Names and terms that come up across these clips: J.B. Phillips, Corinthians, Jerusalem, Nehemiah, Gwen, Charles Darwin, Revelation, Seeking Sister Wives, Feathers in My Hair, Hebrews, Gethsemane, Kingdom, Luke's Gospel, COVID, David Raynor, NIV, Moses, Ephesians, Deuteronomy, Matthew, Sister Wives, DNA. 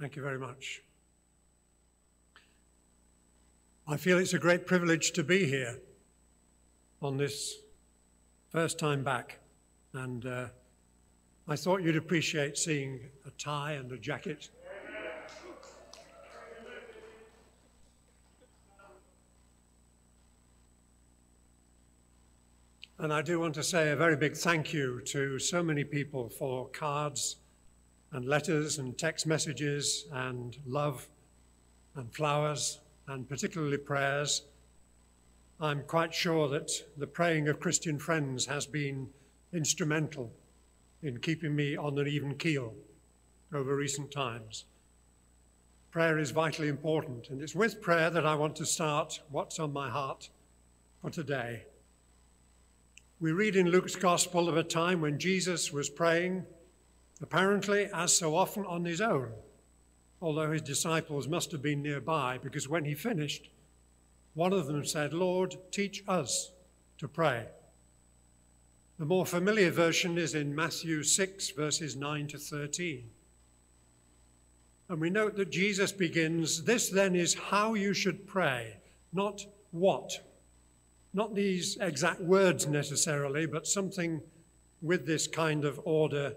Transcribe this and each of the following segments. Thank you very much. I feel it's a great privilege to be here on this first time back, and I thought you'd appreciate seeing a tie and a jacket. And I do want to say a very big thank you to so many people for cards and letters and text messages and love and flowers and particularly prayers. I'm quite sure that the praying of Christian friends has been instrumental in keeping me on an even keel over recent times. Prayer is vitally important, and it's with prayer that I want to start what's on my heart for today. We read in Luke's Gospel of a time when Jesus was praying, apparently as so often on his own, although his disciples must have been nearby, because when he finished, one of them said, "Lord, teach us to pray." The more familiar version is in Matthew 6, verses 9 to 13. And we note that Jesus begins, "This then is how you should pray," not what. Not these exact words necessarily, but something with this kind of order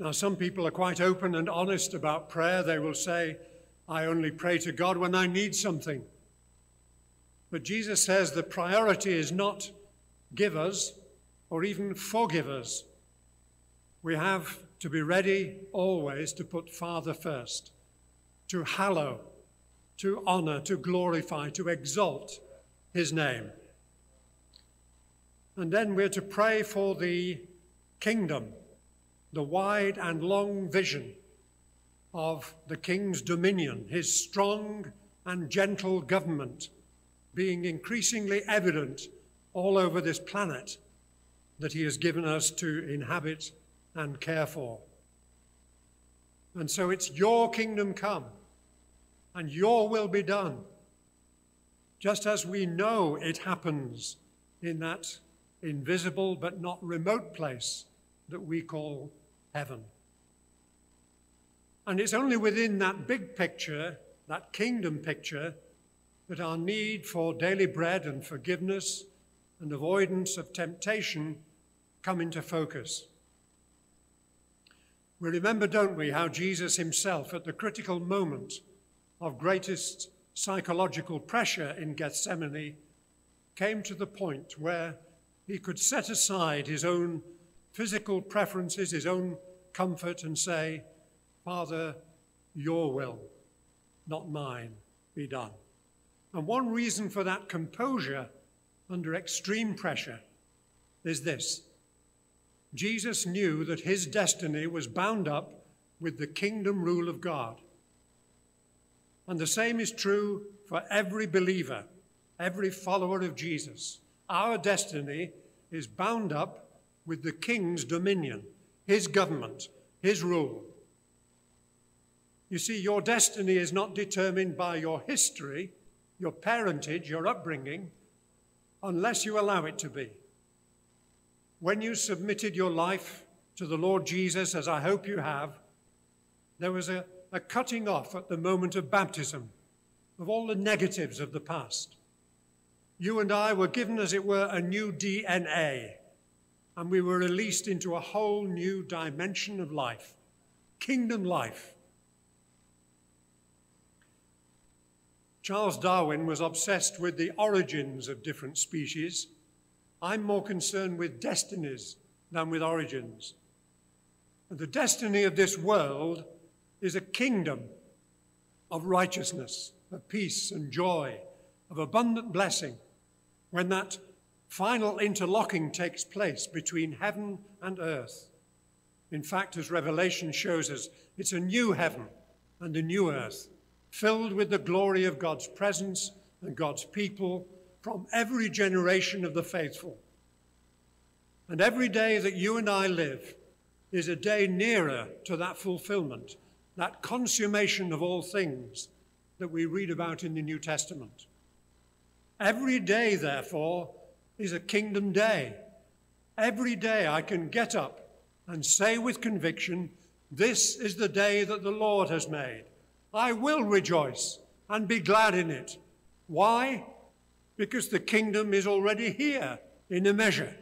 Now, some people are quite open and honest about prayer. They will say, "I only pray to God when I need something." But Jesus says the priority is not "give us" or even "forgive us." We have to be ready always to put Father first, to hallow, to honor, to glorify, to exalt his name. And then we're to pray for the kingdom, the wide and long vision of the king's dominion, his strong and gentle government being increasingly evident all over this planet that he has given us to inhabit and care for. And so it's your kingdom come and your will be done, just as we know it happens in that invisible but not remote place that we call heaven. And it's only within that big picture, that kingdom picture, that our need for daily bread and forgiveness and avoidance of temptation come into focus. We remember, don't we, how Jesus himself, at the critical moment of greatest psychological pressure in Gethsemane, came to the point where he could set aside his own physical preferences, his own comfort, and say, "Father, your will, not mine, be done." And one reason for that composure under extreme pressure is this: Jesus knew that his destiny was bound up with the kingdom rule of God. And the same is true for every believer, every follower of Jesus. Our destiny is bound up with the king's dominion, his government, his rule. You see, your destiny is not determined by your history, your parentage, your upbringing, unless you allow it to be. When you submitted your life to the Lord Jesus, as I hope you have, there was a cutting off at the moment of baptism of all the negatives of the past. You and I were given, as it were, a new DNA, and we were released into a whole new dimension of life, kingdom life. Charles Darwin was obsessed with the origins of different species. I'm more concerned with destinies than with origins. And the destiny of this world is a kingdom of righteousness, of peace and joy, of abundant blessing, when that final interlocking takes place between heaven and earth. In fact, as Revelation shows us, it's a new heaven and a new earth, filled with the glory of God's presence and God's people from every generation of the faithful. And every day that you and I live is a day nearer to that fulfillment, that consummation of all things that we read about in the New Testament. Every day, therefore, is a kingdom day. Every day I can get up and say with conviction, this is the day that the Lord has made. I will rejoice and be glad in it. Why? Because the kingdom is already here in a measure.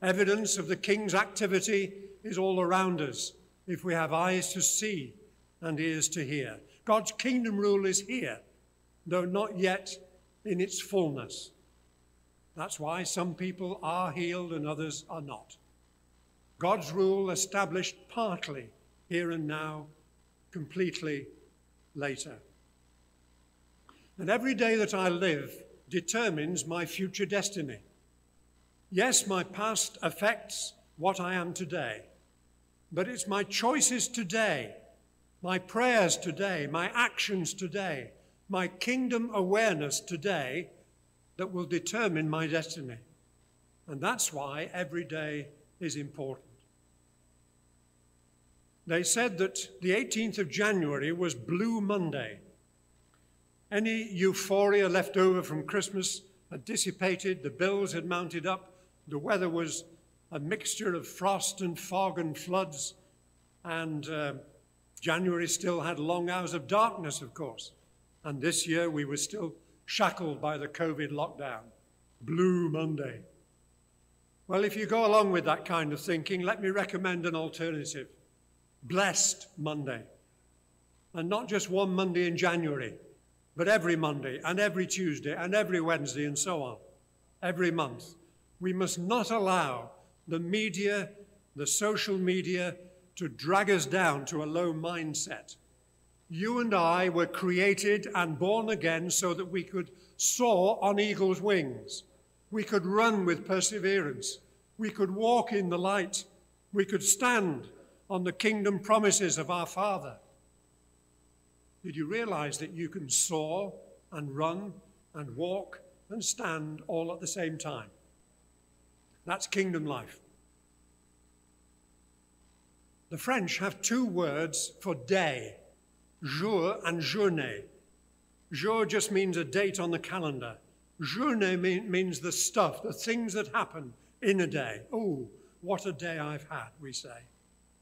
Evidence of the King's activity is all around us if we have eyes to see and ears to hear. God's kingdom rule is here, though not yet in its fullness. That's why some people are healed and others are not. God's rule established partly here and now, completely later. And every day that I live determines my future destiny. Yes, my past affects what I am today, but it's my choices today, my prayers today, my actions today, my kingdom awareness today that will determine my destiny. And that's why every day is important. They said that the 18th of January was Blue Monday. Any euphoria left over from Christmas had dissipated, the bills had mounted up, the weather was a mixture of frost and fog and floods, and January still had long hours of darkness, of course. And this year we were still shackled by the COVID lockdown. Blue Monday. Well, if you go along with that kind of thinking, let me recommend an alternative. Blessed Monday. And not just one Monday in January, but every Monday and every Tuesday and every Wednesday and so on. Every month. We must not allow the media, the social media, to drag us down to a low mindset. You and I were created and born again so that we could soar on eagle's wings. We could run with perseverance. We could walk in the light. We could stand on the kingdom promises of our Father. Did you realize that you can soar and run and walk and stand all at the same time? That's kingdom life. The French have two words for day, jour and journée. Jour just means a date on the calendar. Journée means the stuff, the things that happen in a day. Oh, what a day I've had, we say.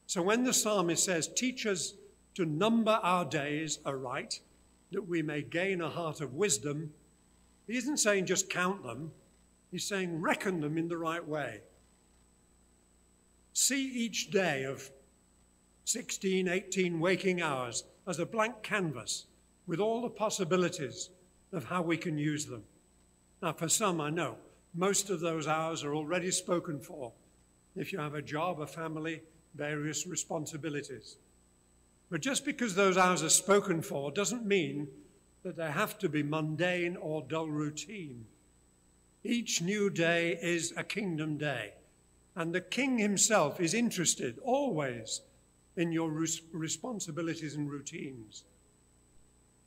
So when the psalmist says, teach us to number our days aright, that we may gain a heart of wisdom, he isn't saying just count them. He's saying reckon them in the right way. See each day of 16, 18 waking hours as a blank canvas with all the possibilities of how we can use them. Now, for some, I know, most of those hours are already spoken for if you have a job, a family, various responsibilities. But just because those hours are spoken for doesn't mean that they have to be mundane or dull routine. Each new day is a kingdom day, and the King himself is interested always in your responsibilities and routines.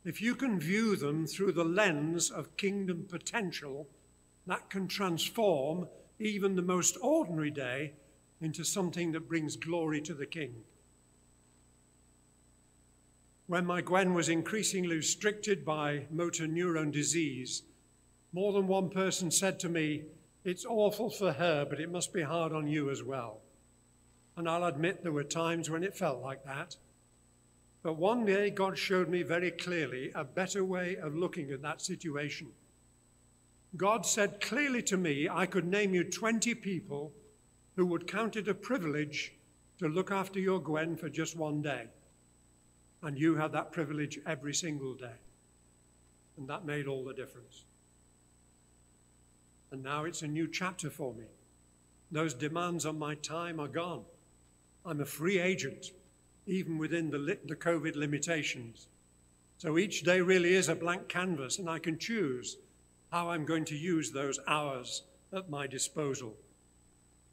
If you can view them through the lens of kingdom potential, that can transform even the most ordinary day into something that brings glory to the King. When my Gwen was increasingly restricted by motor neuron disease, more than one person said to me, it's awful for her, but it must be hard on you as well. And I'll admit there were times when it felt like that. But one day God showed me very clearly a better way of looking at that situation. God said clearly to me, I could name you 20 people who would count it a privilege to look after your Gwen for just one day. And you had that privilege every single day. And that made all the difference. And now it's a new chapter for me. Those demands on my time are gone. I'm a free agent, even within the COVID limitations. So each day really is a blank canvas, and I can choose how I'm going to use those hours at my disposal.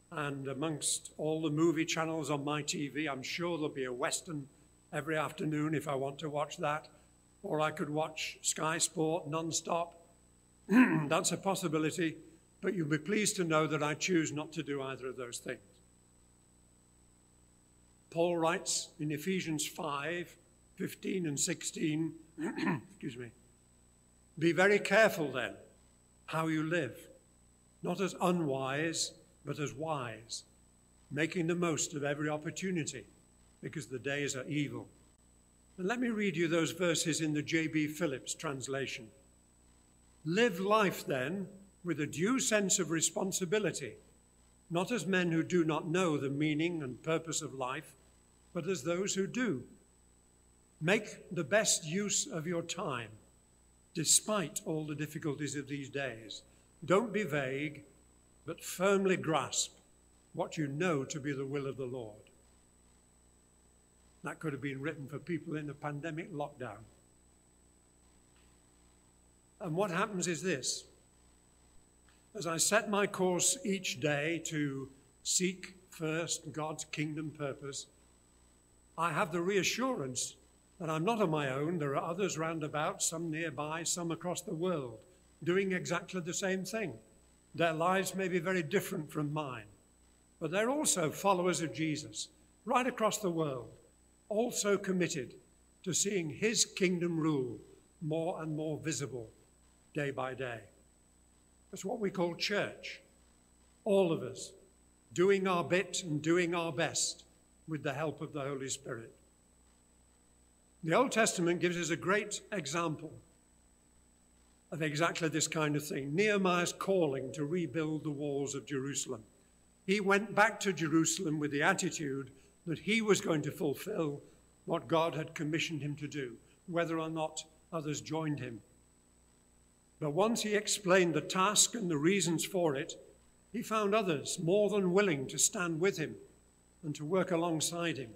And amongst all the movie channels on my TV, I'm sure there'll be a Western every afternoon if I want to watch that, or I could watch Sky Sport non-stop. That's a possibility, but you'll be pleased to know that I choose not to do either of those things. Paul writes in Ephesians 5:15 and 16, excuse me, be very careful then how you live, not as unwise, but as wise, making the most of every opportunity, because the days are evil. And let me read you those verses in the J.B. Phillips translation. Live life then with a due sense of responsibility, not as men who do not know the meaning and purpose of life, but as those who do. Make the best use of your time, despite all the difficulties of these days. Don't be vague, but firmly grasp what you know to be the will of the Lord. That could have been written for people in a pandemic lockdown. And what happens is this. As I set my course each day to seek first God's kingdom purpose, I have the reassurance that I'm not on my own. There are others round about, some nearby, some across the world, doing exactly the same thing. Their lives may be very different from mine, but they're also followers of Jesus right across the world, also committed to seeing his kingdom rule more and more visible day by day. That's what we call church. All of us doing our bit and doing our best with the help of the Holy Spirit. The Old Testament gives us a great example of exactly this kind of thing. Nehemiah's calling to rebuild the walls of Jerusalem. He went back to Jerusalem with the attitude that he was going to fulfill what God had commissioned him to do, whether or not others joined him. But once he explained the task and the reasons for it, he found others more than willing to stand with him and to work alongside him.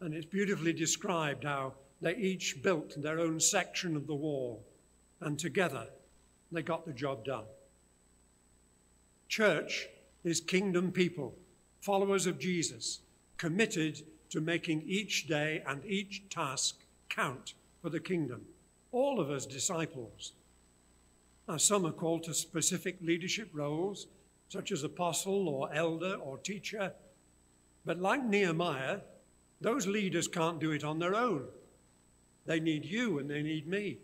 And it's beautifully described how they each built their own section of the wall, and together they got the job done. Church is kingdom people, followers of Jesus, committed to making each day and each task count for the kingdom. All of us disciples. Now, some are called to specific leadership roles, such as apostle or elder or teacher. But like Nehemiah, those leaders can't do it on their own. They need you and they need me.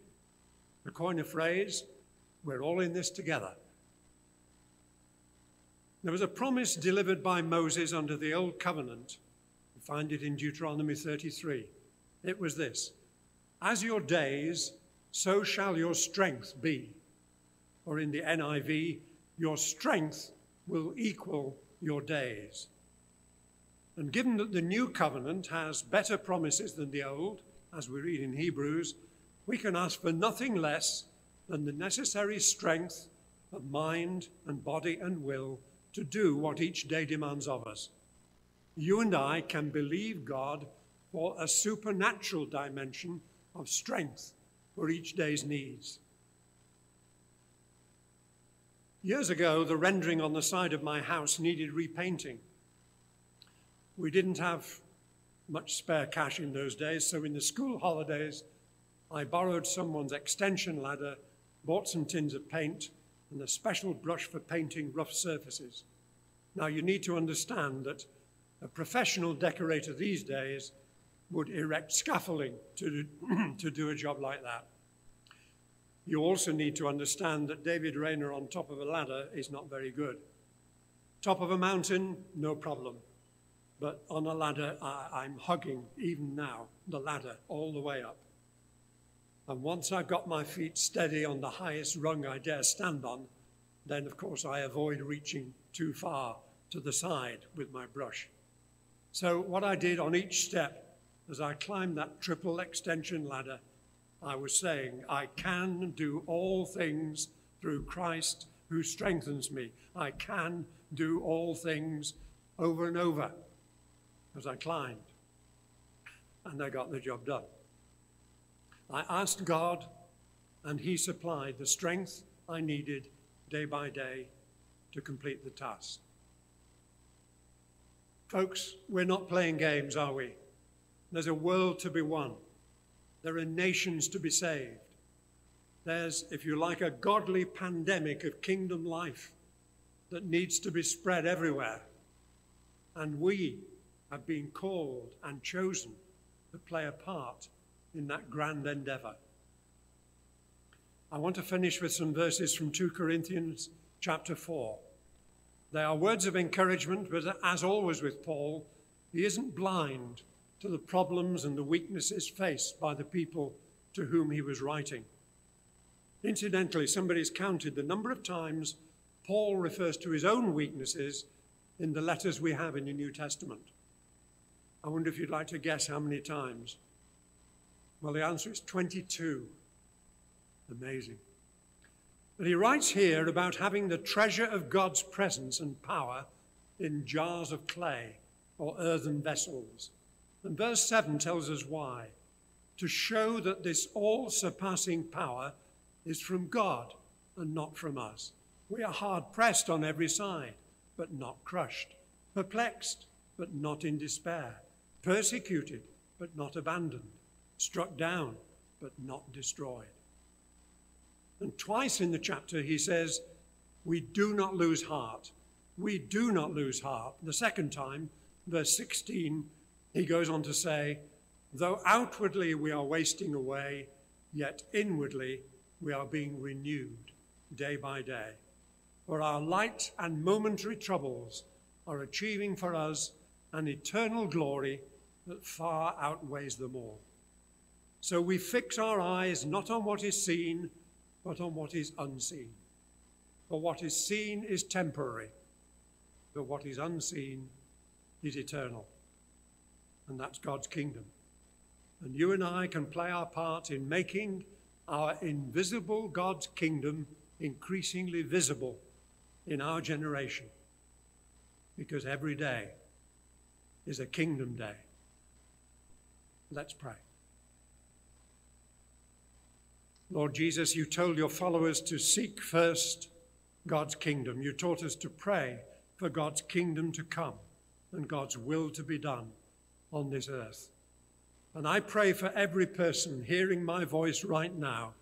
To coin a phrase, we're all in this together. There was a promise delivered by Moses under the Old Covenant. You find it in Deuteronomy 33. It was this. As your days, so shall your strength be. Or in the NIV, your strength will equal your days. And given that the new covenant has better promises than the old, as we read in Hebrews, we can ask for nothing less than the necessary strength of mind and body and will to do what each day demands of us. You and I can believe God for a supernatural dimension of strength for each day's needs. Years ago, the rendering on the side of my house needed repainting. We didn't have much spare cash in those days, so in the school holidays, I borrowed someone's extension ladder, bought some tins of paint, and a special brush for painting rough surfaces. Now, you need to understand that a professional decorator these days would erect scaffolding to do a job like that. You also need to understand that David Raynor on top of a ladder is not very good. Top of a mountain, no problem. But on a ladder, I'm hugging, even now, the ladder all the way up. And once I've got my feet steady on the highest rung I dare stand on, then, of course, I avoid reaching too far to the side with my brush. So what I did on each step, as I climbed that triple extension ladder, I was saying, I can do all things through Christ who strengthens me. I can do all things, over and over, as I climbed. And I got the job done. I asked God, and he supplied the strength I needed day by day to complete the task. Folks, we're not playing games, are we? There's a world to be won. There are nations to be saved. There's, if you like, a godly pandemic of kingdom life that needs to be spread everywhere. And we have been called and chosen to play a part in that grand endeavor. I want to finish with some verses from 2 Corinthians chapter 4. They are words of encouragement, but as always with Paul, he isn't blind to the problems and the weaknesses faced by the people to whom he was writing. Incidentally, somebody's counted the number of times Paul refers to his own weaknesses in the letters we have in the New Testament. I wonder if you'd like to guess how many times. Well, the answer is 22. Amazing. But he writes here about having the treasure of God's presence and power in jars of clay or earthen vessels. And verse 7 tells us why. To show that this all-surpassing power is from God and not from us. We are hard-pressed on every side, but not crushed. Perplexed, but not in despair. Persecuted, but not abandoned. Struck down, but not destroyed. And twice in the chapter he says, we do not lose heart. We do not lose heart. The second time, verse 16, he goes on to say, though outwardly we are wasting away, yet inwardly we are being renewed day by day. For our light and momentary troubles are achieving for us an eternal glory that far outweighs them all. So we fix our eyes not on what is seen, but on what is unseen. For what is seen is temporary, but what is unseen is eternal. And that's God's kingdom. And you and I can play our part in making our invisible God's kingdom increasingly visible in our generation, because every day is a kingdom day. Let's pray. Lord Jesus, you told your followers to seek first God's kingdom. You taught us to pray for God's kingdom to come and God's will to be done on this earth. And I pray for every person hearing my voice right now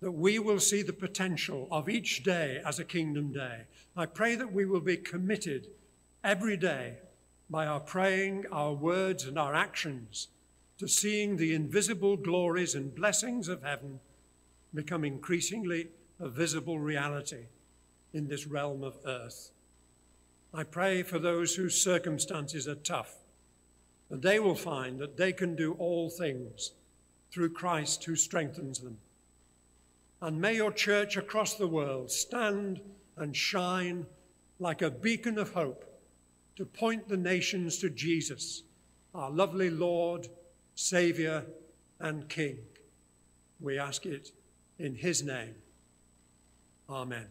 that we will see the potential of each day as a kingdom day. I pray that we will be committed every day by our praying, our words, and our actions to seeing the invisible glories and blessings of heaven become increasingly a visible reality in this realm of earth. I pray for those whose circumstances are tough, that they will find that they can do all things through Christ who strengthens them. And may your church across the world stand and shine like a beacon of hope to point the nations to Jesus, our lovely Lord, Savior, and King. We ask it in his name. Amen.